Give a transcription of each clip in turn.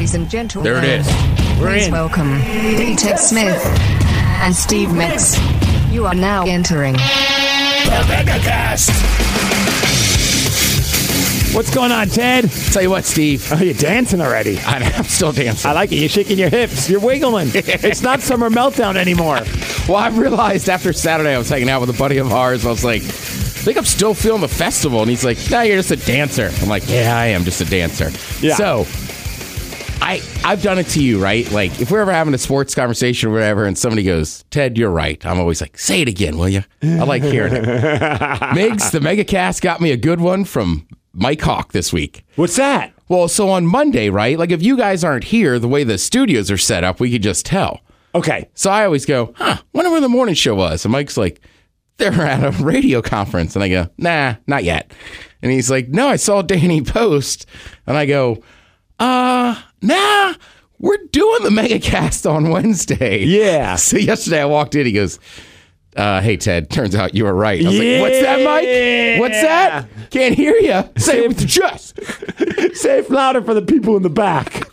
Ladies and gentlemen, there it is. Please welcome Ted Smith and Steve Mix. You are now entering The MegaCast. What's going on, Ted? I'll tell you what, Steve. Oh, you're dancing already. I'm still dancing. I like it. You're shaking your hips. You're wiggling. It's not summer meltdown anymore. Well, I realized after Saturday I was hanging out with a buddy of ours. I was like, I think I'm still feeling the festival. And he's like, no, you're just a dancer. I'm like, yeah, I am just a dancer. Yeah. So, I've done it to you, right? Like, if we're ever having a sports conversation or whatever, and somebody goes, Ted, you're right. I'm always like, say it again, will you? I like hearing it. Migs, the MegaCast got me a good one from Mike Hawk this week. What's that? Well, so on Monday, right? Like, if you guys aren't here, the way the studios are set up, we could just tell. Okay. So I always go, wonder where the morning show was. And Mike's like, they're at a radio conference. And I go, nah, not yet. And he's like, no, I saw Danny Post. And I go, nah, we're doing the MegaCast on Wednesday. Yeah. So yesterday I walked in, he goes, hey, Ted, turns out you were right. I was like, what's that, Mike? What's that? Can't hear you. Say it with your chest. Say it louder for the people in the back.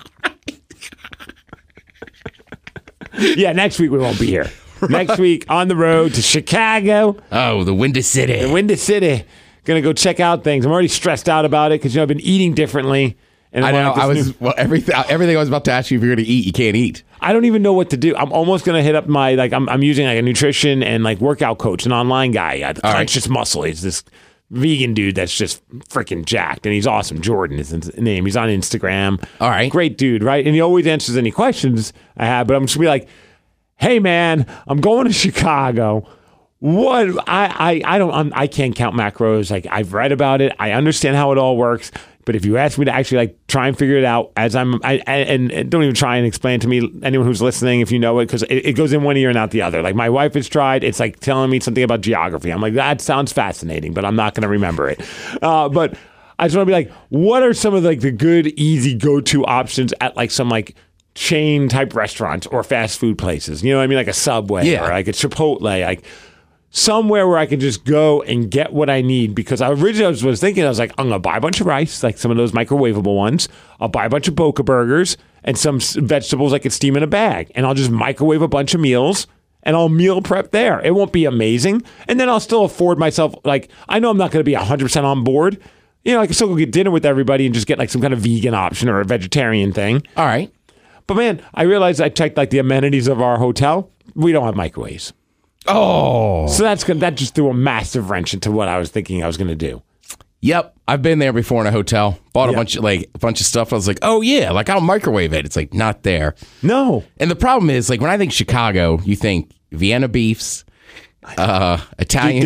Yeah, next week we won't be here. Right. Next week on the road to Chicago. Oh, the Windy City. The Windy City. Gonna go check out things. I'm already stressed out about it because, I've been eating differently. And I know. Everything I was about to ask you, if you're going to eat, you can't eat. I don't even know what to do. I'm almost going to hit up my, I'm using a nutrition and workout coach, an online guy. Conscious Muscle. He's this vegan dude that's just freaking jacked. And he's awesome. Jordan is his name. He's on Instagram. All right. Great dude, right? And he always answers any questions I have. But I'm just going to be like, hey, man, I'm going to Chicago. What? I can't count macros. I've read about it. I understand how it all works. But if you ask me to actually try and figure it out as and don't even try and explain to me, anyone who's listening, if you know it, because it goes in one ear and out the other. My wife has tried. It's telling me something about geography. I'm like, that sounds fascinating, but I'm not going to remember it. But I just want to be like, what are some of the good, easy go-to options at some chain type restaurants or fast food places? You know what I mean? Like a Subway or a Chipotle, somewhere where I can just go and get what I need, because I originally was thinking, I'm going to buy a bunch of rice, some of those microwavable ones. I'll buy a bunch of Boca burgers and some vegetables I could steam in a bag, and I'll just microwave a bunch of meals and I'll meal prep there. It won't be amazing. And then I'll still afford myself, I know I'm not going to be 100% on board. I can still go get dinner with everybody and just get some kind of vegan option or a vegetarian thing. All right. But man, I realized I checked the amenities of our hotel. We don't have microwaves. Oh, so that just threw a massive wrench into what I was thinking I was going to do. Yep, I've been there before in a hotel. Bought a bunch of stuff. I was like, oh yeah, I'll microwave it. It's not there. No. And the problem is, when I think Chicago, you think Vienna beefs, Italian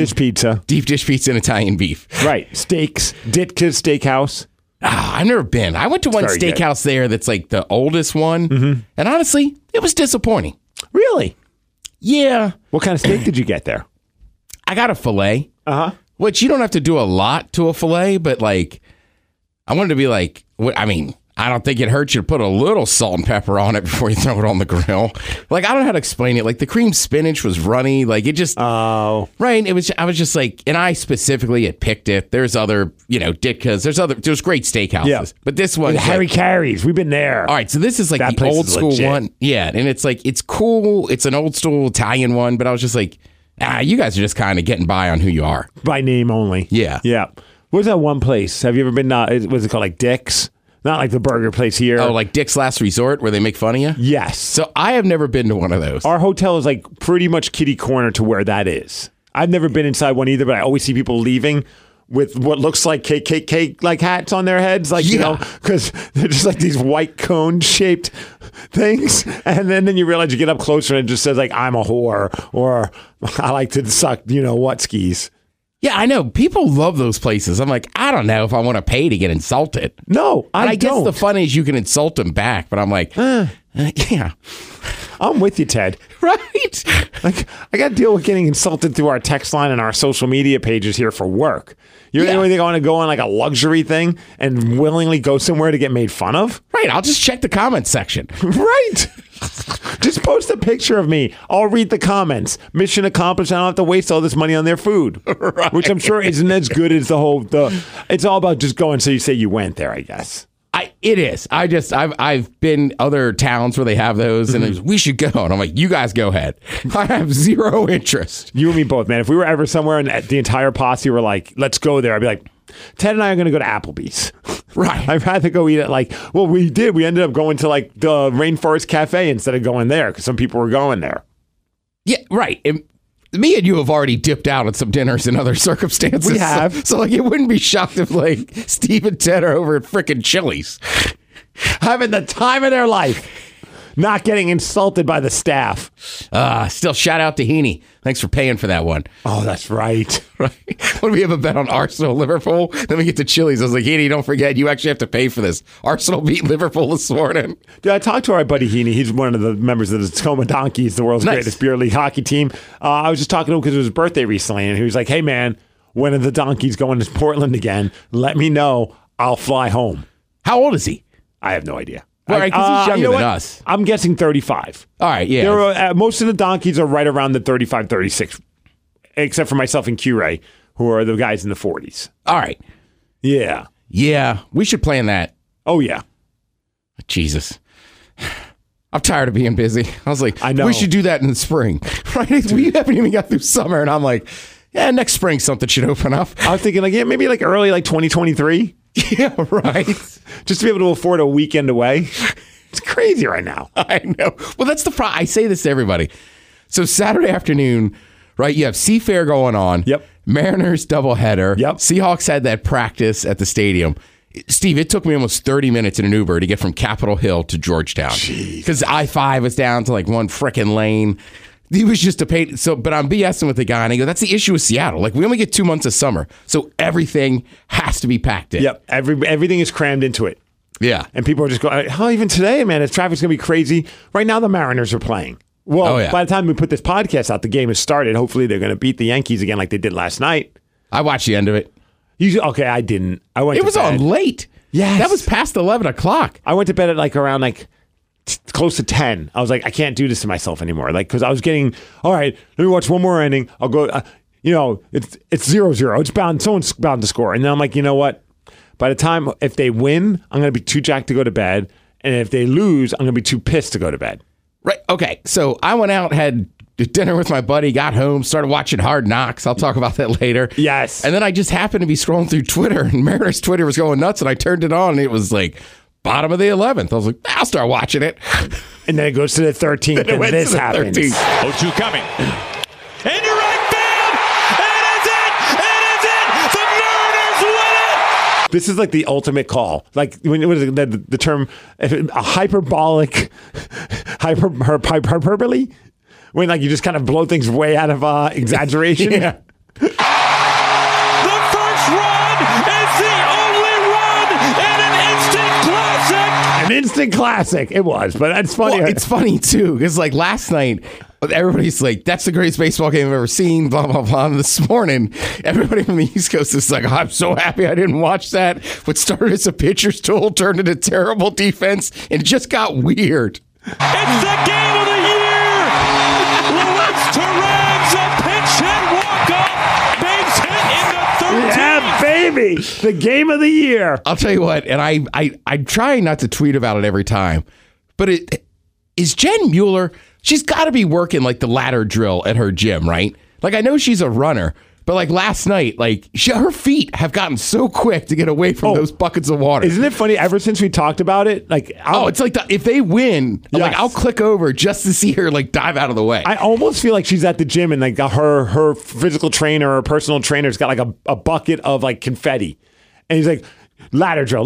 deep dish pizza, and Italian beef. Right, steaks, Ditka's Steakhouse. I've never been. I went to one steakhouse there that's the oldest one, and honestly, it was disappointing. Really? Yeah. What kind of steak did you get there? I got a filet. Uh-huh. Which you don't have to do a lot to a filet, but I wanted to be I don't think it hurts you to put a little salt and pepper on it before you throw it on the grill. I don't know how to explain it. The cream spinach was runny. It just... Oh. Right? It was... I was just and I specifically had picked it. There's other, Ditka's. There's great steakhouses. Yeah. But this one... Harry Carey's. We've been there. All right. So this is the old school legit one. Yeah. And it's it's cool. It's an old school Italian one. But I was just you guys are just kind of getting by on who you are. By name only. Yeah. Yeah. Where's that one place? Have you ever been... what's it called? Dick's? Not the burger place here. Oh, Dick's Last Resort, where they make fun of you? Yes. So I have never been to one of those. Our hotel is pretty much kitty corner to where that is. I've never been inside one either, but I always see people leaving with what looks like cake hats on their heads, because they're just these white cone-shaped things. And then you realize you get up closer and it just says, I'm a whore, or I like to suck, what skis. Yeah, I know. People love those places. I'm I don't know if I want to pay to get insulted. No, I don't. I guess the fun is you can insult them back, but I'm yeah. I'm with you, Ted. Right? I got to deal with getting insulted through our text line and our social media pages here for work. You're the only thing I want to go on a luxury thing and willingly go somewhere to get made fun of? Right. I'll just check the comments section. Right. Just post a picture of me. I'll read the comments. Mission accomplished. I don't have to waste all this money on their food, right. Which I'm sure isn't as good as the whole. It's all about just going so you say you went there, I guess. It is. I've been other towns where they have those, and we should go. And I'm like, you guys go ahead. I have zero interest. You and me both, man. If we were ever somewhere and the entire posse were like, let's go there, I'd be like, Ted and I are going to go to Applebee's. Right. I'd rather go eat at well, we did. We ended up going to the Rainforest Cafe instead of going there because some people were going there. Yeah, right. And me and you have already dipped out at some dinners in other circumstances. We have. So it wouldn't be shocked if, Steve and Ted are over at frickin' Chili's. Having the time of their life. Not getting insulted by the staff. Still, shout out to Heaney. Thanks for paying for that one. Oh, that's right. Right. When we have a bet on Arsenal, Liverpool, then we get to Chili's. I was like, Heaney, don't forget, you actually have to pay for this. Arsenal beat Liverpool this morning. Yeah, I talked to our buddy Heaney. He's one of the members of the Tacoma Donkeys, the world's greatest beer league hockey team. I was just talking to him because it was his birthday recently, and he was like, hey, man, when are the Donkeys going to Portland again? Let me know. I'll fly home. How old is he? I have no idea. All right, because he's younger than us. I'm guessing 35. All right, yeah. There are, most of the Donkeys are right around the 35, 36, except for myself and Q-Ray, who are the guys in the 40s. All right. Yeah. Yeah, we should plan that. Oh, yeah. Jesus. I'm tired of being busy. I was like, I know. We should do that in the spring. Right? We haven't even got through summer, and I'm like, yeah, next spring something should open up. I was thinking, yeah, maybe early 2023. Yeah, right. Just to be able to afford a weekend away. It's crazy right now. I know. Well, that's the problem. I say this to everybody. So Saturday afternoon, right, you have Seafair going on. Yep. Mariners doubleheader. Yep. Seahawks had that practice at the stadium. Steve, it took me almost 30 minutes in an Uber to get from Capitol Hill to Georgetown. Because I-5 was down to one frickin' lane. He was just a pain. So, but I'm BSing with the guy, and I go, that's the issue with Seattle. We only get 2 months of summer, so everything has to be packed in. Yep, everything is crammed into it. Yeah. And people are just going, oh, even today, man, if traffic's going to be crazy. Right now, the Mariners are playing. Well, By the time we put this podcast out, the game has started. Hopefully, they're going to beat the Yankees again like they did last night. I watched the end of it. Okay, I didn't. I went. It was on late. Yes. That was past 11 o'clock. I went to bed at around close to 10. I was like, I can't do this to myself anymore. Because I was getting, all right, let me watch one more inning. I'll go, it's 0-0. It's bound, someone's bound to score. And then I'm like, you know what? By the time, if they win, I'm going to be too jacked to go to bed. And if they lose, I'm going to be too pissed to go to bed. Right. Okay. So I went out, had dinner with my buddy, got home, started watching Hard Knocks. I'll talk about that later. Yes. And then I just happened to be scrolling through Twitter, and Mariners Twitter was going nuts. And I turned it on, and it was bottom of the 11th. I was like, I'll start watching it. And then it goes to the 13th, and this happens. 13th. 0-2 coming. And you're right field! And it's it! And it's it! The Mariners win it! This is the ultimate call. What is the term? A hyperbole? When you just kind of blow things way out of exaggeration? Yeah. Instant classic. It was, but that's funny. Well, it's funny, too, because, last night, everybody's like, that's the greatest baseball game I've ever seen, blah, blah, blah. And this morning, everybody from the East Coast is like, oh, I'm so happy I didn't watch that. What started as a pitcher's tool turned into terrible defense, and it just got weird. It's the game of the year! Luis Torres, a pinch hit walk-off, base hit in the 13th. Yeah. Baby, the game of the year. I'll tell you what, and I'm trying not to tweet about it every time, but it is Jen Mueller. She's got to be working the ladder drill at her gym, right? I know she's a runner, but last night, her feet have gotten so quick to get away from those buckets of water. Isn't it funny? Ever since we talked about it, it's if they win, yes. I'll click over just to see her dive out of the way. I almost feel like she's at the gym and her physical trainer or personal trainer's got a bucket of confetti, and he's like, ladder drill,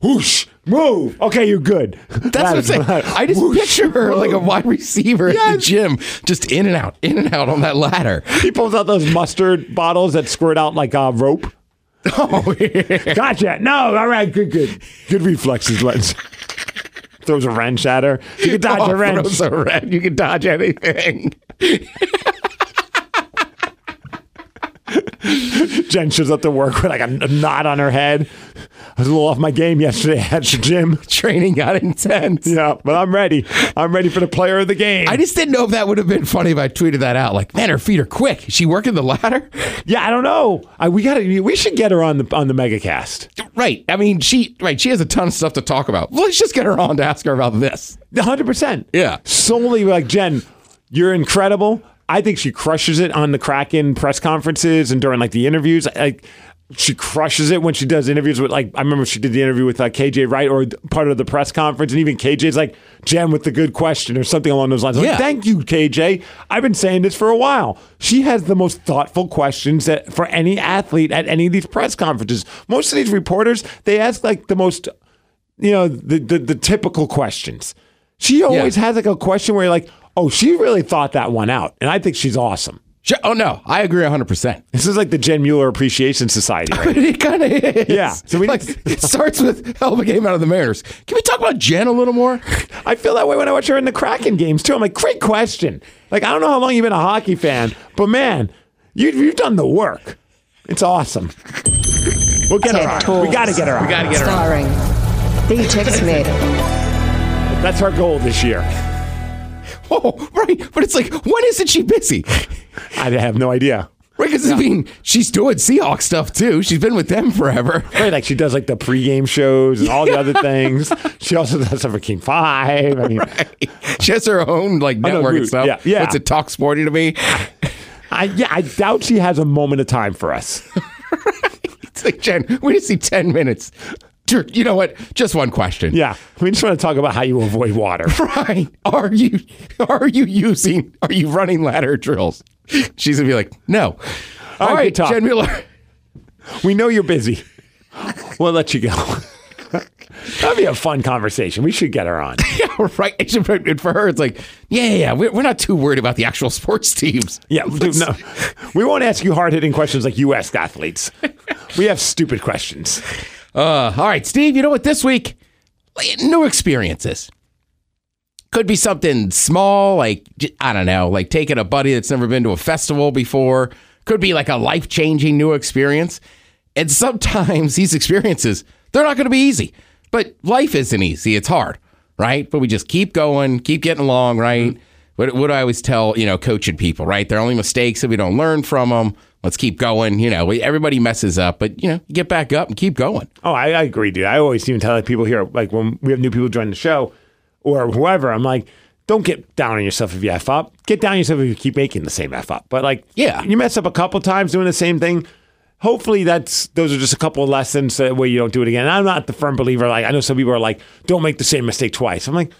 whoosh. Move. Okay, you're good. That's what I'm saying. I just picture her a wide receiver at the gym, just in and out on that ladder. He pulls out those mustard bottles that squirt out rope. Oh, yeah. Gotcha. No, all right, good. Good reflexes, Lens. Throws a wrench at her. You can dodge a wrench. Throws a wrench. You can dodge anything. Jen shows up to work with a knot on her head. I was a little off my game yesterday at the gym. Training got intense. Yeah, but I'm ready. I'm ready for the player of the game. I just didn't know if that would have been funny if I tweeted that out. Like, man, her feet are quick. Is she working the ladder? Yeah, I don't know. We should get her on the MegaCast. Right. I mean, she has a ton of stuff to talk about. Let's just get her on to ask her about this. 100%. Yeah. Solely like, Jen, you're incredible. I think she crushes it on the Kraken press conferences and during like the interviews. She crushes it when she does interviews with, like, I remember she did the interview with KJ Wright or part of the press conference, and even KJ's like, Jen with the good question or something along those lines. Yeah. Like, thank you, KJ. I've been saying this for a while. She has the most thoughtful questions that for any athlete at any of these press conferences. Most of these reporters, they ask like the most, you know, the typical questions. She always has like a question where you're like, oh, she really thought that one out, and I think she's awesome. Oh, no. I agree 100%. This is like the Jen Mueller Appreciation Society, right? I mean, it kind of is. Yeah. So we it starts with hell of a game out of the Mariners. Can we talk about Jen a little more? I feel that way when I watch her in the Kraken games, too. I'm like, great question. Like, I don't know how long you've been a hockey fan, but, man, you've done the work. It's awesome. We'll get her on. We got to get her on. Starring the Ted Smith. That's our goal this year. Oh, right. But it's like, when isn't she busy? I have no idea. Right, because I mean, she's doing Seahawks stuff, too. She's been with them forever. Right, like she does like the pregame shows and all the other things. She also does stuff for King 5. I mean, right. She has her own like network and stuff. Yeah, yeah. What's it, Talk Sporty to me? I doubt she has a moment of time for us. Right. It's like, Jen, we just need 10 minutes. You know what? Just one question. Yeah. We just want to talk about how you avoid water. Right. Are you running ladder drills? She's going to be like, no. All right, Jen Mueller. We know you're busy. We'll let you go. That'd be a fun conversation. We should get her on. Yeah, right. And for her, it's like, yeah, we're not too worried about the actual sports teams. Yeah, dude, no. We won't ask you hard-hitting questions like you ask athletes. We have stupid questions. All right, Steve, you know what? This week, new experiences. Could be something small, like, I don't know, like taking a buddy that's never been to a festival before. Could be like a life-changing new experience. And sometimes these experiences, they're not going to be easy. But life isn't easy. It's hard, right? But we just keep going, keep getting along, right? Mm-hmm. What do I always tell, you know, coaching people, right? They're only mistakes if we don't learn from them. Let's keep going. You know, everybody messes up, but, you know, get back up and keep going. Oh, I agree, dude. I always even tell people here, like when we have new people join the show or whoever, I'm like, don't get down on yourself if you F up. Get down on yourself if you keep making the same F up. But like, yeah, you mess up a couple times doing the same thing. Hopefully those are just a couple of lessons so that way you don't do it again. And I'm not the firm believer. Like, I know some people are like, don't make the same mistake twice. I'm like,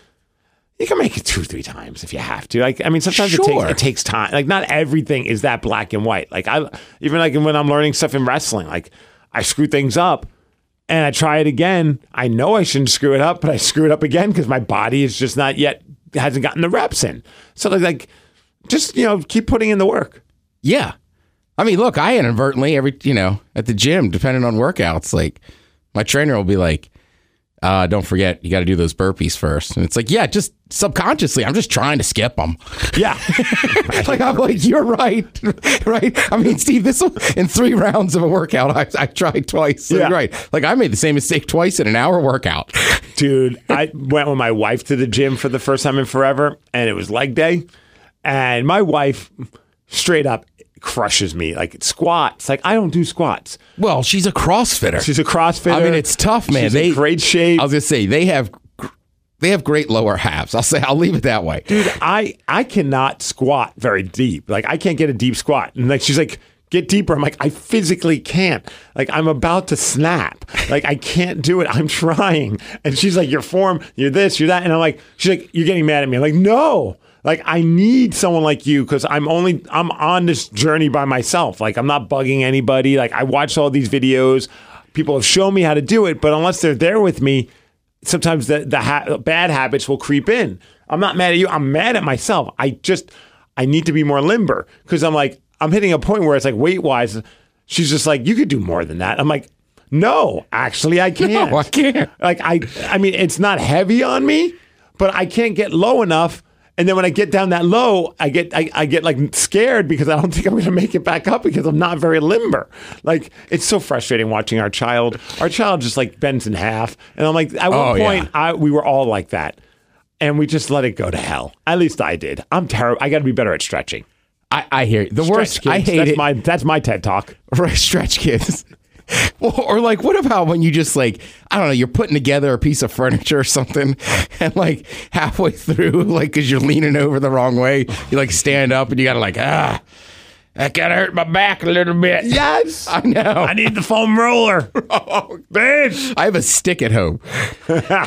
you can make it 2 or 3 times if you have to. Like, I mean, sometimes it takes time. Like, not everything is that black and white. Like, even when I'm learning stuff in wrestling, like, I screw things up and I try it again. I know I shouldn't screw it up, but I screw it up again because my body is just hasn't gotten the reps in. So, like, just, you know, keep putting in the work. Yeah. I mean, look, I inadvertently, at the gym, depending on workouts, like, my trainer will be like, don't forget, you got to do those burpees first. And it's like, yeah, just subconsciously, I'm just trying to skip them. Yeah. Like, I'm like, you're right. Right. I mean, Steve, this one, in 3 rounds of a workout, I tried twice. Yeah. You're right. Like, I made the same mistake twice in an hour workout. Dude, I went with my wife to the gym for the first time in forever, and it was leg day. And my wife straight up crushes me. Like, squats. Like, I don't do squats. Well, she's a CrossFitter. I mean, it's tough, man. She's in great shape. I was going to say, they have great lower halves. I'll leave it that way. Dude, I cannot squat very deep. Like, I can't get a deep squat. And like, she's like, get deeper. I'm like, I physically can't. Like, I'm about to snap. Like, I can't do it. I'm trying. And she's like, your form, you're this, you're that. And I'm like, she's like, you're getting mad at me. I'm like, no. Like, I need someone like you because I'm on this journey by myself. Like, I'm not bugging anybody. Like, I watch all these videos. People have shown me how to do it, but unless they're there with me, sometimes the bad habits will creep in. I'm not mad at you. I'm mad at myself. I need to be more limber because I'm like, I'm hitting a point where it's like weight-wise, she's just like, you could do more than that. I'm like, no, actually, I can't. No, I can't. Like, I mean, it's not heavy on me, but I can't get low enough. And then when I get down that low, I get like scared because I don't think I'm going to make it back up because I'm not very limber. Like, it's so frustrating watching our child. Our child just like bends in half. And I'm like, at one point, yeah. We were all like that. And we just let it go to hell. At least I did. I'm terrible. I got to be better at stretching. I hear you. The stretch worst, kids. I hate that's it. That's my TED Talk. Right, stretch kids. Or like, what about when you just like, I don't know, you're putting together a piece of furniture or something and like halfway through, like, because you're leaning over the wrong way, you like stand up and you got to like, that kind of hurt my back a little bit. Yes. I know. I need the foam roller. Oh, bitch. I have a stick at home.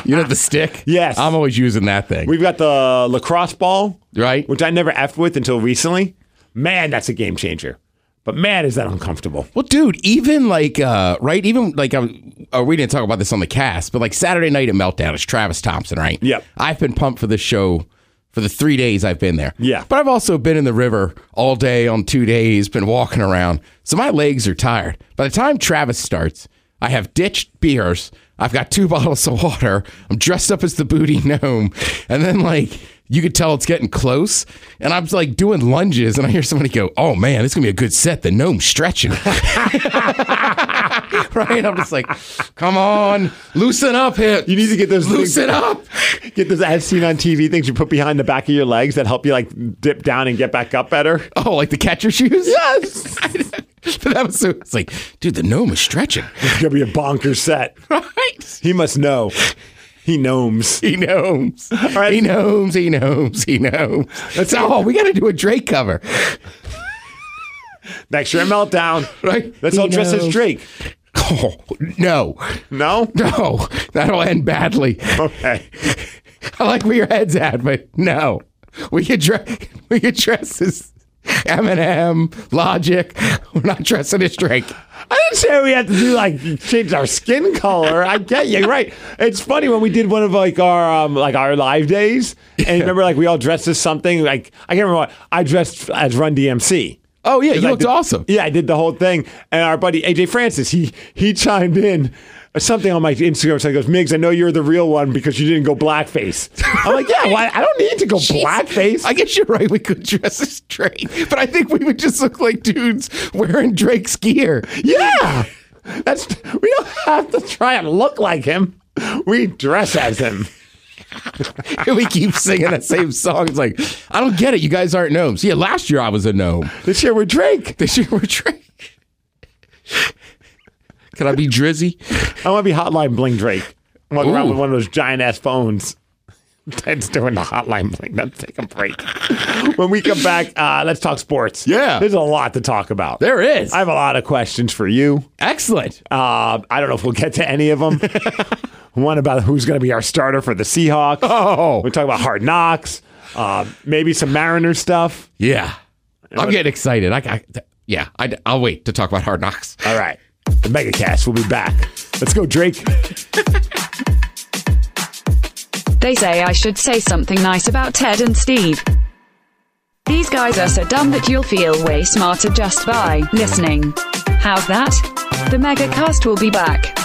You know the stick? Yes. I'm always using that thing. We've got the lacrosse ball. Right. Which I never effed with until recently. Man, that's a game changer. But man, is that uncomfortable. Well, dude, even like, right, even like, we didn't talk about this on the cast, but like Saturday night at Meltdown, it's Travis Thompson, right? Yep. I've been pumped for this show for the 3 days I've been there. Yeah. But I've also been in the river all day on 2 days, been walking around. So my legs are tired. By the time Travis starts, I have ditched beers. I've got 2 bottles of water. I'm dressed up as the booty gnome. And then like... you could tell it's getting close, and I'm like doing lunges, and I hear somebody go, "Oh man, it's gonna be a good set." The gnome's stretching, right? I'm just like, "Come on, loosen up, hip. You need to get those loosen things, up. Get those as seen on TV things you put behind the back of your legs that help you like dip down and get back up better. Oh, like the catcher shoes? Yes." But that was so, it's like, dude, the gnome is stretching. It's gonna be a bonkers set, right? He must know. He gnomes. He gnomes. All right. He gnomes. He gnomes. He gnomes. That's all. We got to do a Drake cover. Next year at Meltdown. Right? Let's all dress as Drake. Oh, no. No? No. That'll end badly. Okay. I like where your head's at, but no. We could dress as Eminem, Logic. We're not dressing as Drake. I didn't say we had to do like change our skin color. I get you, right? It's funny when we did one of like our live days, and remember like we all dressed as something. Like I can't remember what I dressed as. Run DMC. Oh yeah, you looked awesome. Yeah, I did the whole thing, and our buddy AJ Francis he chimed in. Something on my Instagram or something goes, "Migs, I know you're the real one because you didn't go blackface." I'm like, yeah, well, I don't need to go blackface. I guess you're right. We could dress as Drake, but I think we would just look like dudes wearing Drake's gear. Yeah. We don't have to try and look like him. We dress as him. And we keep singing that same song. It's like, I don't get it. You guys aren't gnomes. Yeah, last year I was a gnome. This year we're Drake. Can I be Drizzy? I want to be Hotline Bling Drake. I'm walking around with one of those giant-ass phones. Ted's doing the Hotline Bling. Let's take a break. When we come back, let's talk sports. Yeah. There's a lot to talk about. There is. I have a lot of questions for you. Excellent. I don't know if we'll get to any of them. One about who's going to be our starter for the Seahawks. Oh. We're talking about Hard Knocks. Maybe some Mariners stuff. Yeah. And I'm getting excited. I'll wait to talk about Hard Knocks. All right. The MegaCast will be back. Let's go, Drake. They say I should say something nice about Ted and Steve. These guys are so dumb that you'll feel way smarter just by listening. How's that? The MegaCast will be back.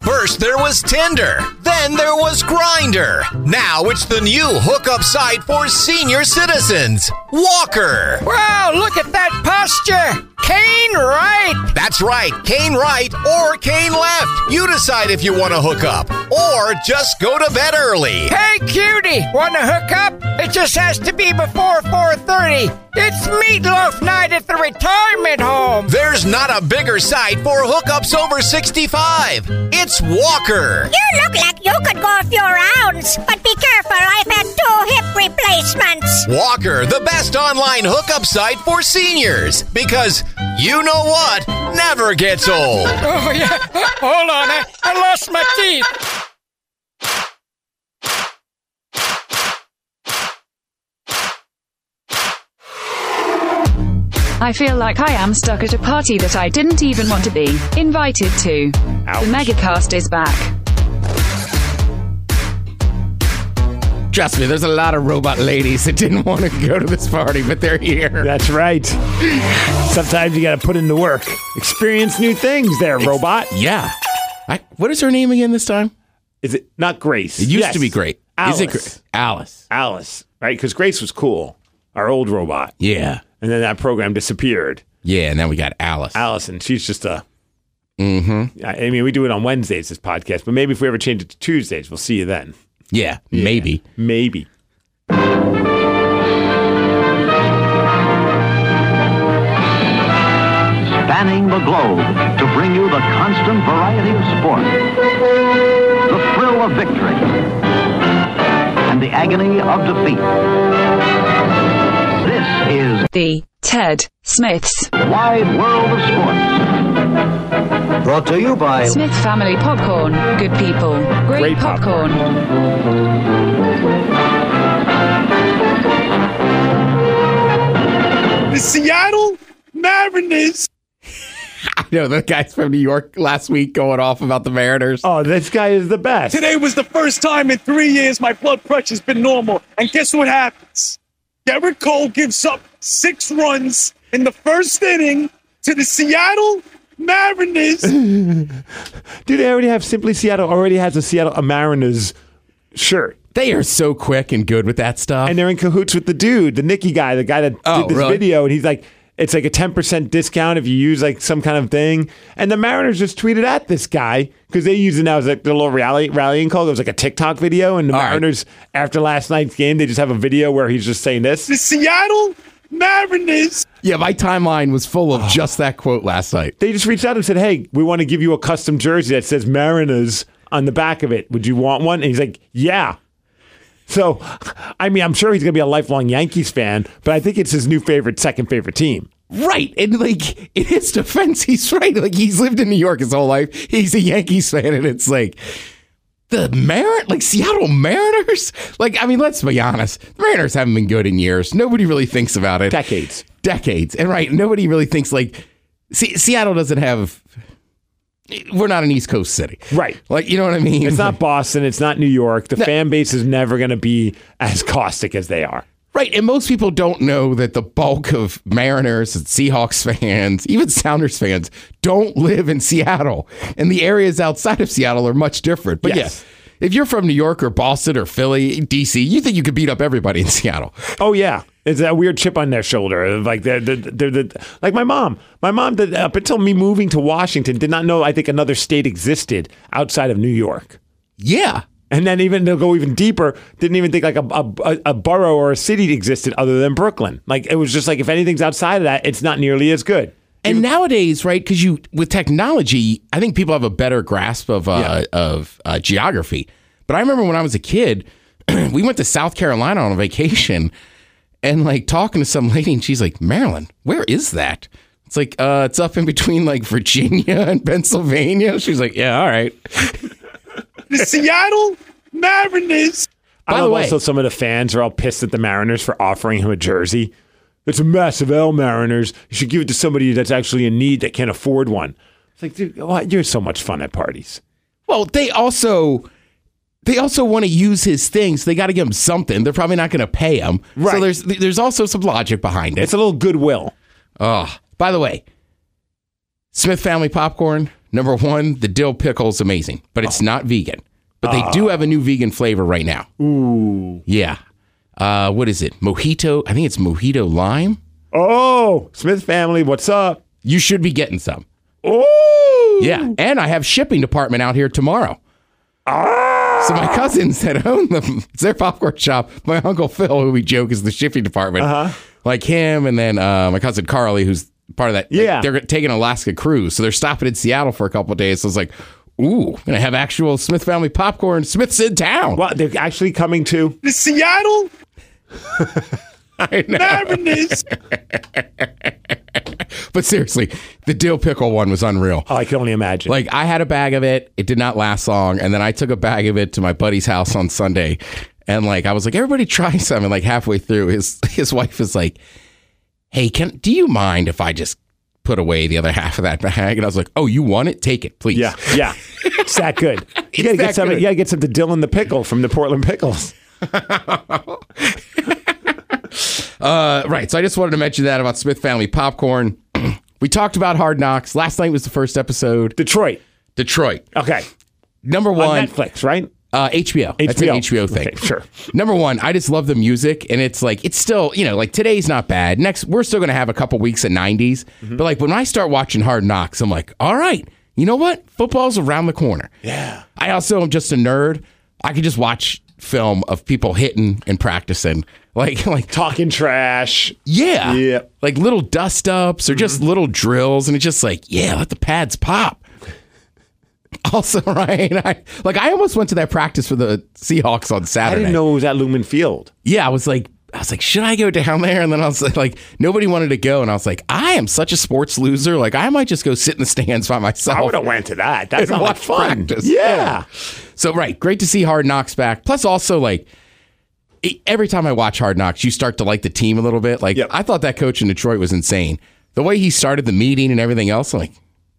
First, there was Tinder. Then there was Grindr. Now it's the new hookup site for senior citizens, Walker. Wow, look at that posture. Kane right. That's right, Kane right or Kane left. You decide if you want to hook up or just go to bed early. Hey, cutie, want to hook up? It just has to be before 4:30. It's meatloaf night at the retirement home. There's not a bigger site for hookups over 65. It's Walker. You look like you could go a few rounds, but be careful, I've had 2 hip replacements. Walker, the best online hookup site for seniors, because you know what never gets old. Oh, yeah. Hold on, I lost my teeth. I feel like I am stuck at a party that I didn't even want to be invited to. Ouch. The MegaCast is back. Trust me, there's a lot of robot ladies that didn't want to go to this party, but they're here. That's right. Sometimes you got to put in the work. Experience new things there, robot. Yeah. What is her name again this time? Is it not Grace? It used to be Grace. Alice. Alice. Right? Because Grace was cool. Our old robot. Yeah. And then that program disappeared. Yeah, and then we got Alice. Alice, and she's just a... Mm-hmm. I mean, we do it on Wednesdays, this podcast, but maybe if we ever change it to Tuesdays, we'll see you then. Yeah, yeah. Maybe. Maybe. Spanning the globe to bring you the constant variety of sport, the thrill of victory, and the agony of defeat. This is the Ted Smith's Wide World of Sports. Brought to you by Smith Family Popcorn. Good people, great popcorn. The Seattle Mariners. I know the guy's from New York last week going off about the Mariners. Oh, this guy is the best. Today was the first time in 3 years my blood pressure's been normal. And guess what happens? Gerrit Cole gives up 6 runs in the first inning to the Seattle Mariners. Dude, they already have Seattle Mariners shirt. They are so quick and good with that stuff. And they're in cahoots with the dude, the Nicky guy, the guy that did this video. And he's like, it's like a 10% discount if you use like some kind of thing. And the Mariners just tweeted at this guy because they used it now as like their little rallying call. It was like a TikTok video. And the Mariners, after last night's game, they just have a video where he's just saying this. The Seattle Mariners. Yeah, my timeline was full of just that quote last night. They just reached out and said, hey, we want to give you a custom jersey that says Mariners on the back of it. Would you want one? And he's like, yeah. So, I mean, I'm sure he's going to be a lifelong Yankees fan, but I think it's his new favorite, second favorite team. Right. And, like, in his defense, he's right. Like, he's lived in New York his whole life. He's a Yankees fan, and it's like, Seattle Mariners? Like, I mean, let's be honest. The Mariners haven't been good in years. Nobody really thinks about it. Decades. And, right, nobody really thinks, like, Seattle doesn't have... We're not an East Coast city. Right. Like, you know what I mean? It's not Boston. It's not New York. The fan base is never going to be as caustic as they are. Right. And most people don't know that the bulk of Mariners and Seahawks fans, even Sounders fans, don't live in Seattle. And the areas outside of Seattle are much different. But yes. Yeah, if you're from New York or Boston or Philly, D.C., you think you could beat up everybody in Seattle. Oh, yeah. It's that weird chip on their shoulder. Like they're my mom. My mom, up until me moving to Washington, did not know, I think, another state existed outside of New York. Yeah. And then they'll go even deeper, didn't even think like a borough or a city existed other than Brooklyn. Like it was just like if anything's outside of that, it's not nearly as good. And nowadays, right, because with technology, I think people have a better grasp of geography. But I remember when I was a kid, we went to South Carolina on a vacation. And, like, talking to some lady, and she's like, Maryland, where is that? It's like, it's up in between, like, Virginia and Pennsylvania. She's like, yeah, all right. The Seattle Mariners. By the way, also, some of the fans are all pissed at the Mariners for offering him a jersey. It's a massive L, Mariners. You should give it to somebody that's actually in need that can't afford one. It's like, dude, you're so much fun at parties. Well, they also want to use his things. They got to give him something. They're probably not going to pay him. Right. So there's also some logic behind it. It's a little goodwill. By the way, Smith Family Popcorn, number one, the dill pickle is amazing, but it's not vegan. But they do have a new vegan flavor right now. Ooh. Yeah. What is it? Mojito. I think it's Mojito Lime. Oh, Smith Family, what's up? You should be getting some. Ooh. Yeah. And I have shipping department out here tomorrow. So my cousins that own them, it's their popcorn shop. My Uncle Phil, who we joke is the shipping department, like him, and then my cousin Carly, who's part of that. Yeah. Like, they're taking an Alaska cruise, so they're stopping in Seattle for a couple of days. So it's like, ooh, going to have actual Smith Family Popcorn. Smith's in town. Well, they're actually coming to the Seattle Mariners. But seriously, the dill pickle one was unreal. Oh, I can only imagine. Like, I had a bag of it. It did not last long. And then I took a bag of it to my buddy's house on Sunday. And, like, I was like, everybody try some. And, like, halfway through, his wife is like, hey, do you mind if I just put away the other half of that bag? And I was like, oh, you want it? Take it, please. Yeah. It's that good. You got to get some of the dill and the pickle from the Portland Pickles. Right. So I just wanted to mention that about Smith Family Popcorn. We talked about Hard Knocks. Last night was the first episode. Detroit. Okay. Number one. On Netflix, right? HBO. That's an HBO thing. Okay, sure. Number one, I just love the music, and it's like, it's still, you know, like today's not bad. Next, we're still going to have a couple weeks of 90s. Mm-hmm. But like when I start watching Hard Knocks, I'm like, all right, you know what? Football's around the corner. Yeah. I also am just a nerd. I could just watch film of people hitting and practicing. Like talking trash. Yeah. Yeah. Like little dust-ups or just little drills. And it's just like, yeah, let the pads pop. Also, right? I almost went to that practice for the Seahawks on Saturday. I didn't know it was at Lumen Field. Yeah, I was like, should I go down there? And then I was like, nobody wanted to go. And I was like, I am such a sports loser. Like, I might just go sit in the stands by myself. I would have went to that. That's not much fun. Practice. Yeah. So, right. Great to see Hard Knocks back. Plus, also, like, every time I watch Hard Knocks, you start to like the team a little bit. Like, yep. I thought that coach in Detroit was insane. The way he started the meeting and everything else, I'm like,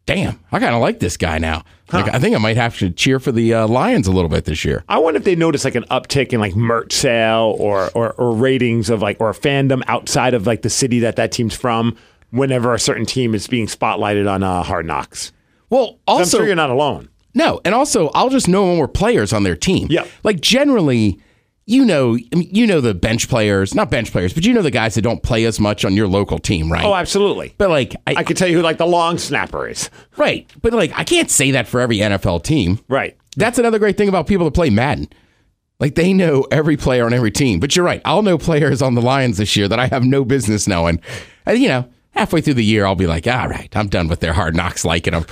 damn, I kind of like this guy now. Huh. Like, I think I might have to cheer for the Lions a little bit this year. I wonder if they notice like an uptick in like merch sale or ratings of like or fandom outside of like the city that team's from whenever a certain team is being spotlighted on Hard Knocks. Well, also, I'm sure you're not alone. No, and also I'll just know when we're players on their team. Yeah, like generally, you know the bench players, not bench players, but you know the guys that don't play as much on your local team, right? Oh, absolutely. But like, I could tell you who like the long snapper is. Right. But like, I can't say that for every NFL team. Right. That's another great thing about people that play Madden. Like they know every player on every team. But you're right. I'll know players on the Lions this year that I have no business knowing. And you know, halfway through the year, I'll be like, all right, I'm done with their Hard Knocks liking them.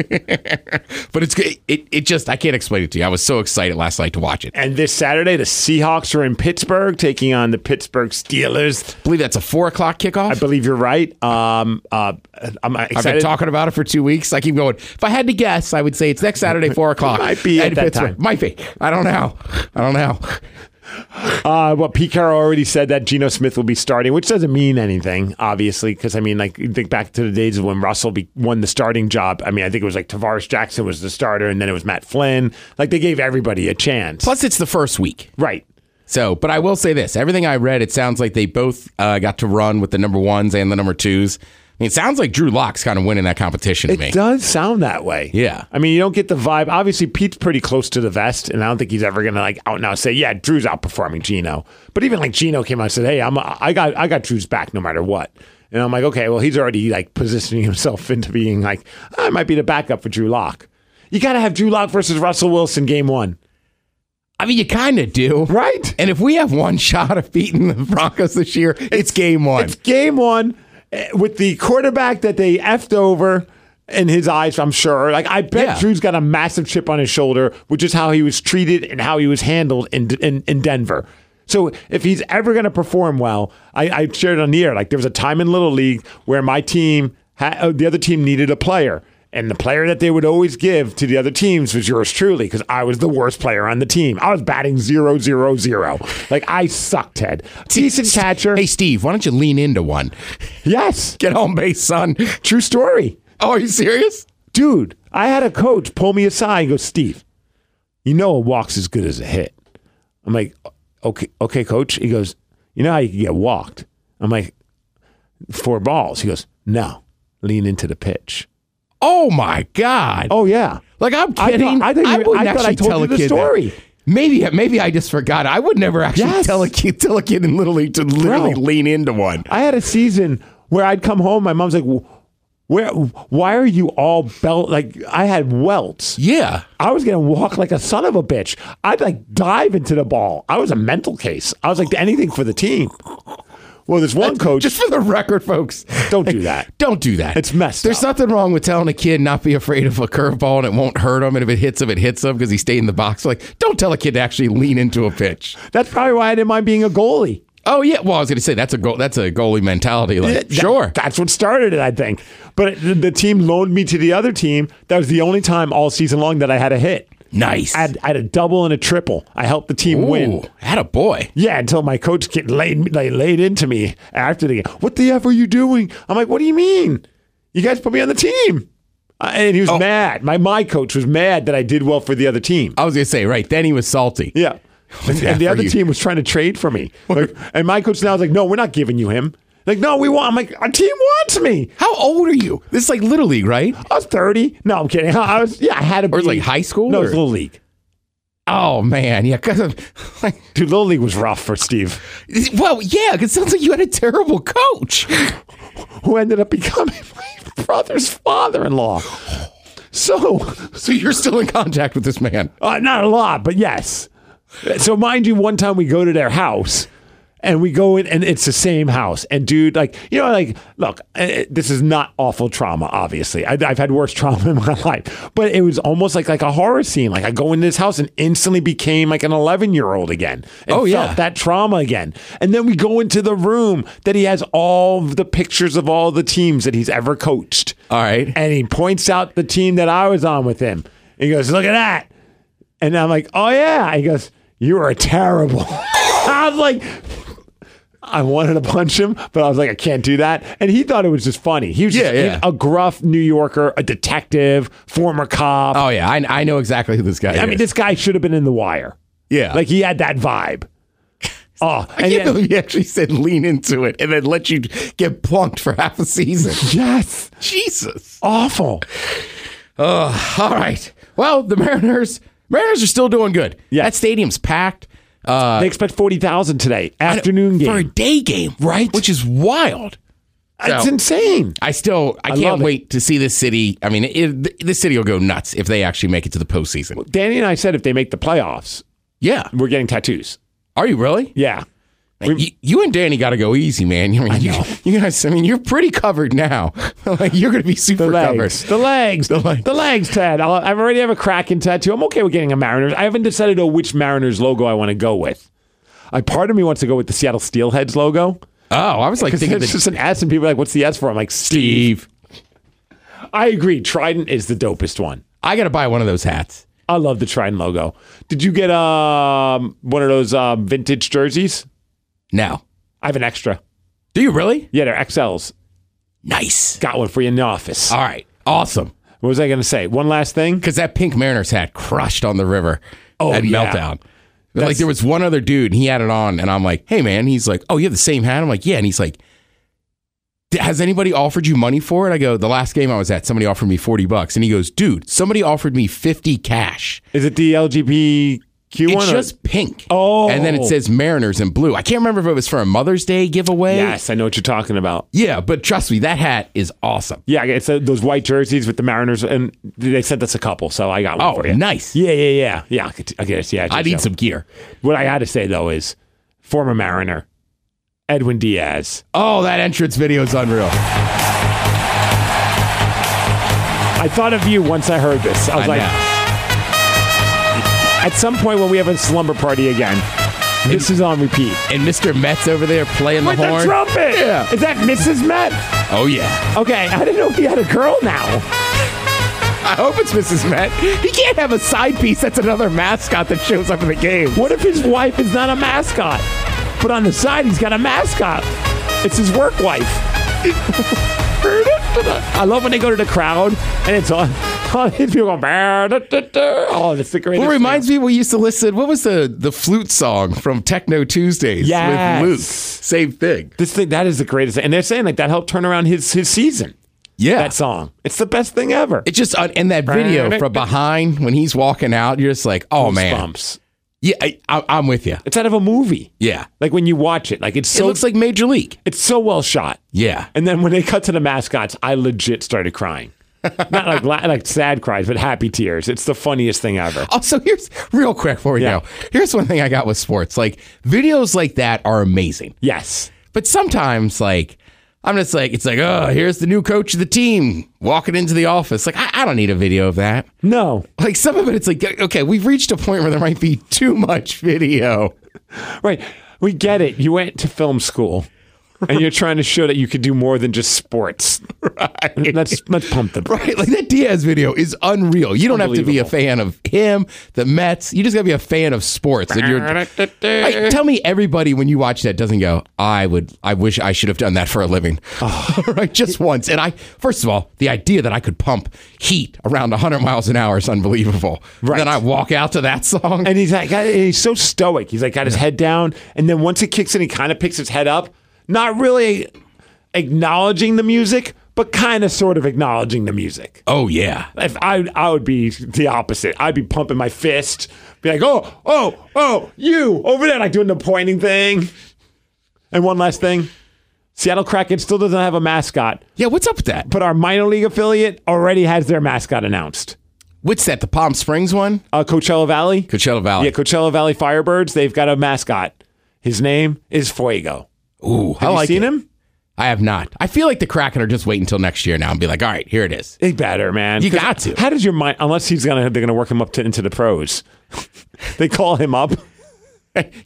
But it's good. It just, I can't explain it to you. I was so excited last night to watch it. And this Saturday, the Seahawks are in Pittsburgh, taking on the Pittsburgh Steelers. I believe that's a 4:00 kickoff. I believe you're right. I'm excited. I've been talking about it for 2 weeks. I keep going. If I had to guess, I would say it's next Saturday, 4:00. Might be at that time. Might be. I don't know. Well, Pete Carroll already said that Geno Smith will be starting, which doesn't mean anything, obviously, because, I mean, like, you think back to the days of when Russell won the starting job. I mean, I think it was like Tavares Jackson was the starter, and then it was Matt Flynn. Like, they gave everybody a chance. Plus, it's the first week. Right. So, but I will say this. Everything I read, it sounds like they both got to run with the number ones and the number twos. I mean, it sounds like Drew Locke's kind of winning that competition to me. It does sound that way. Yeah. I mean, you don't get the vibe. Obviously, Pete's pretty close to the vest, and I don't think he's ever going to like out now say, yeah, Drew's outperforming Geno. But even like Geno came out and said, hey, I got Drew's back no matter what. And I'm like, okay, well, he's already like positioning himself into being like, I might be the backup for Drew Locke. You got to have Drew Locke versus Russell Wilson game one. I mean, you kind of do. Right. And if we have one shot of beating the Broncos this year, it's game one. It's game one. With the quarterback that they effed over in his eyes, I'm sure. Like, I bet Drew's got a massive chip on his shoulder, which is how he was treated and how he was handled in Denver. So if he's ever going to perform well, I shared on the air, like there was a time in Little League where my team, the other team needed a player. And the player that they would always give to the other teams was yours truly, because I was the worst player on the team. I was batting 0-0-0. Like, I sucked, Ted. Decent catcher. Hey, Steve, why don't you lean into one? Yes. Get home base, son. True story. Oh, are you serious? Dude, I had a coach pull me aside and go, Steve, you know a walk's as good as a hit. I'm like, okay, coach. He goes, you know how you can get walked? I'm like, 4 balls. He goes, no, lean into the pitch. Oh, my God. Oh, yeah. Like, I'm kidding. I thought I told you the story. Maybe I just forgot. I would never actually tell a kid in Little League to literally lean into one. I had a season where I'd come home. My mom's like, why are you all belt? Like, I had welts. Yeah. I was going to walk like a son of a bitch. I'd, like, dive into the ball. I was a mental case. I was like, anything for the team. Well, there's one coach. Just for the record, folks. Don't do that. Don't do that. It's messed up. There's nothing wrong with telling a kid not be afraid of a curveball and it won't hurt him. And if it hits him, it hits him because he stayed in the box. Like, don't tell a kid to actually lean into a pitch. That's probably why I didn't mind being a goalie. Oh, yeah. Well, I was going to say that's a goalie mentality. Like, sure. That's what started it, I think. But the team loaned me to the other team. That was the only time all season long that I had a hit. Nice. I had a double and a triple. I helped the team win. Attaboy. Yeah, until my coach laid into me after the game. What the F are you doing? I'm like, what do you mean? You guys put me on the team. And he was mad. My coach was mad that I did well for the other team. I was going to say, right, then he was salty. Yeah. And the other team was trying to trade for me. Like, and my coach now is like, no, we're not giving you him. Like, no, we want. I'm like, our team wants me. How old are you? This is like Little League, right? I was 30. No, I'm kidding. I was, yeah, I had to be. Or like high school? No, it was Little League. Oh, man. Yeah. Like, dude, Little League was rough for Steve. Well, yeah, because it sounds like you had a terrible coach who ended up becoming my brother's father-in-law. So you're still in contact with this man? Not a lot, but yes. So mind you, one time we go to their house, and we go in, and it's the same house. And dude, like, you know, like, look, this is not awful trauma, obviously. I've had worse trauma in my life. But it was almost like a horror scene. Like, I go in this house and instantly became like an 11-year-old again. And felt that trauma again. And then we go into the room that he has all the pictures of all the teams that he's ever coached. All right. And he points out the team that I was on with him. And he goes, look at that. And I'm like, oh, yeah. He goes, you are terrible. I was like... I wanted to punch him, but I was like, I can't do that. And he thought it was just funny. He was just a gruff New Yorker, a detective, former cop. Oh, yeah. I know exactly who this guy is. I mean, this guy should have been in The Wire. Yeah. Like, he had that vibe. Oh, I can't believe he actually said lean into it and then let you get plunked for half a season. Yes. Jesus. Awful. All right. Well, the Mariners are still doing good. Yeah. That stadium's packed. They expect 40,000 today, afternoon game. For a day game, right? Which is wild. It's insane. I can't wait to see this city. I mean, this city will go nuts if they actually make it to the postseason. Well, Danny and I said if they make the playoffs, we're getting tattoos. Are you really? Yeah. Man, you and Danny got to go easy, man. I mean, I know. You guys, I mean, you're pretty covered now. Like, you're going to be super covered. The legs, Ted. I already have a Kraken tattoo. I'm okay with getting a Mariners. I haven't decided which Mariners logo I want to go with. Part of me wants to go with the Seattle Steelheads logo. Oh, I was like thinking it's just an S, and people are like, what's the S for? I'm like, Steve. I agree. Trident is the dopest one. I got to buy one of those hats. I love the Trident logo. Did you get one of those vintage jerseys? No. I have an extra. Do you really? Yeah, they're XLs. Nice. Got one for you in the office. All right. Awesome. What was I going to say? One last thing? Because that pink Mariners hat crushed on the river at Meltdown. Like, there was one other dude, and he had it on, and I'm like, hey, man. He's like, oh, you have the same hat? I'm like, yeah. And he's like, has anybody offered you money for it? I go, the last game I was at, somebody offered me $40. And he goes, dude, somebody offered me $50 cash. Is it the LGBT... Q1 it's just pink. Oh. And then it says Mariners in blue. I can't remember if it was for a Mother's Day giveaway. Yes, I know what you're talking about. Yeah, but trust me, that hat is awesome. Yeah, it's those white jerseys with the Mariners, and they said that's a couple, so I got one for you. Oh, nice. Yeah. I guess, yeah. I need some gear. What I had to say, though, is former Mariner, Edwin Diaz. Oh, that entrance video is unreal. I thought of you once I heard this. I was like... At some point when we have a slumber party again, this is on repeat. And Mr. Metz over there playing the horn. With the trumpet! Yeah. Is that Mrs. Metz? Oh, yeah. Okay, I didn't know if he had a girl now. I hope it's Mrs. Metz. He can't have a side piece that's another mascot that shows up in the game. What if his wife is not a mascot? But on the side, he's got a mascot. It's his work wife. I love when they go to the crowd and it's on. All these people going, it's the greatest. Well, it reminds me, we used to listen. What was the flute song from Techno Tuesdays with Luke? Same thing. This thing, that is the greatest thing. And they're saying like that helped turn around his season. Yeah. That song. It's the best thing ever. It's just, and that video from behind when he's walking out, you're just like, oh, man. Bumps. Yeah, I'm with you. It's out of a movie. Yeah. Like when you watch it. Like it looks like Major League. It's so well shot. Yeah. And then when they cut to the mascots, I legit started crying. Not like sad cries, but happy tears. It's the funniest thing ever. Also, here's real quick before we go. Here's one thing I got with sports. Like, videos like that are amazing. Yes. But sometimes, like, I'm just like, it's like, oh, here's the new coach of the team walking into the office. Like, I don't need a video of that. No. Like, some of it, it's like, okay, we've reached a point where there might be too much video. Right. We get it. You went to film school. and you're trying to show that you could do more than just sports. Right. Let's pump them. Right. Like that Diaz video is unreal. You don't have to be a fan of him, the Mets. You just got to be a fan of sports. And you're, like, tell me everybody when you watch that doesn't go, I wish I should have done that for a living. Oh. Right. Just once. And first of all, the idea that I could pump heat around 100 miles an hour is unbelievable. Right. And then I walk out to that song. And he's so stoic. He's like got his head down. And then once it kicks in, he kind of picks his head up. Not really acknowledging the music, but kind of sort of acknowledging the music. Oh, yeah. If I would be the opposite. I'd be pumping my fist, be like, oh, you, over there, like doing the pointing thing. And one last thing. Seattle Kraken still doesn't have a mascot. Yeah, what's up with that? But our minor league affiliate already has their mascot announced. What's that, the Palm Springs one? Coachella Valley. Coachella Valley. Yeah, Coachella Valley Firebirds, they've got a mascot. His name is Fuego. Ooh, have you seen him? I have not. I feel like the Kraken are just waiting until next year now and be like, all right, here it is. It's better, man. You got to. How does your mind, unless they're going to work him up into the pros. They call him up.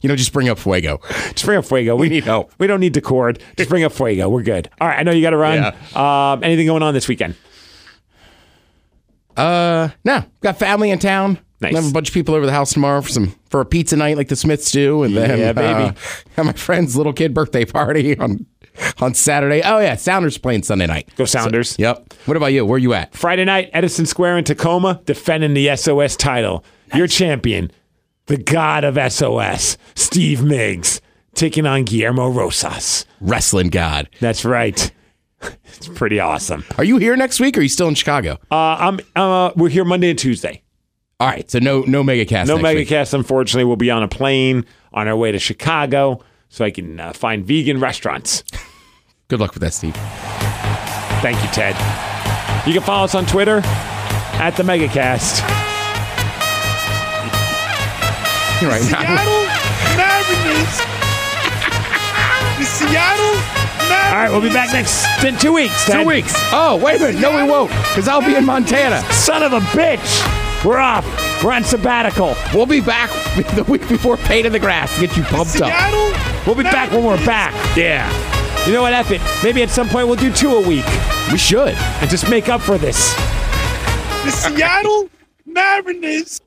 Just bring up Fuego. Just bring up Fuego. We need help. We don't need Decord. Just bring up Fuego. We're good. All right, I know you got to run. Yeah. Anything going on this weekend? No. Got family in town. Nice. Have a bunch of people over the house tomorrow for a pizza night like the Smiths do, and then at my friend's little kid birthday party on Saturday. Oh yeah, Sounders playing Sunday night. Go Sounders. So, yep. What about you? Where are you at? Friday night, Edison Square in Tacoma, defending the SOS title. Nice. Your champion, the god of SOS, Steve Mix, taking on Guillermo Rosas, wrestling god. That's right. It's pretty awesome. Are you here next week, or are you still in Chicago? We're here Monday and Tuesday. All right, so no MegaCast. No MegaCast, unfortunately. We'll be on a plane on our way to Chicago so I can find vegan restaurants. Good luck with that, Steve. Thank you, Ted. You can follow us on Twitter at The MegaCast. You're right. Seattle Mariners. The Seattle Mariners. All right, we'll be back in 2 weeks, Ted. 2 weeks. Oh, wait a minute. No, we won't, because I'll be in Montana. Son of a bitch. We're off. We're on sabbatical. We'll be back the week before Pain in the Grass to get you pumped up. We'll be back when we're back. Yeah. You know what, F it. Maybe at some point we'll do 2 a week. We should. And just make up for this. The Seattle Mariners.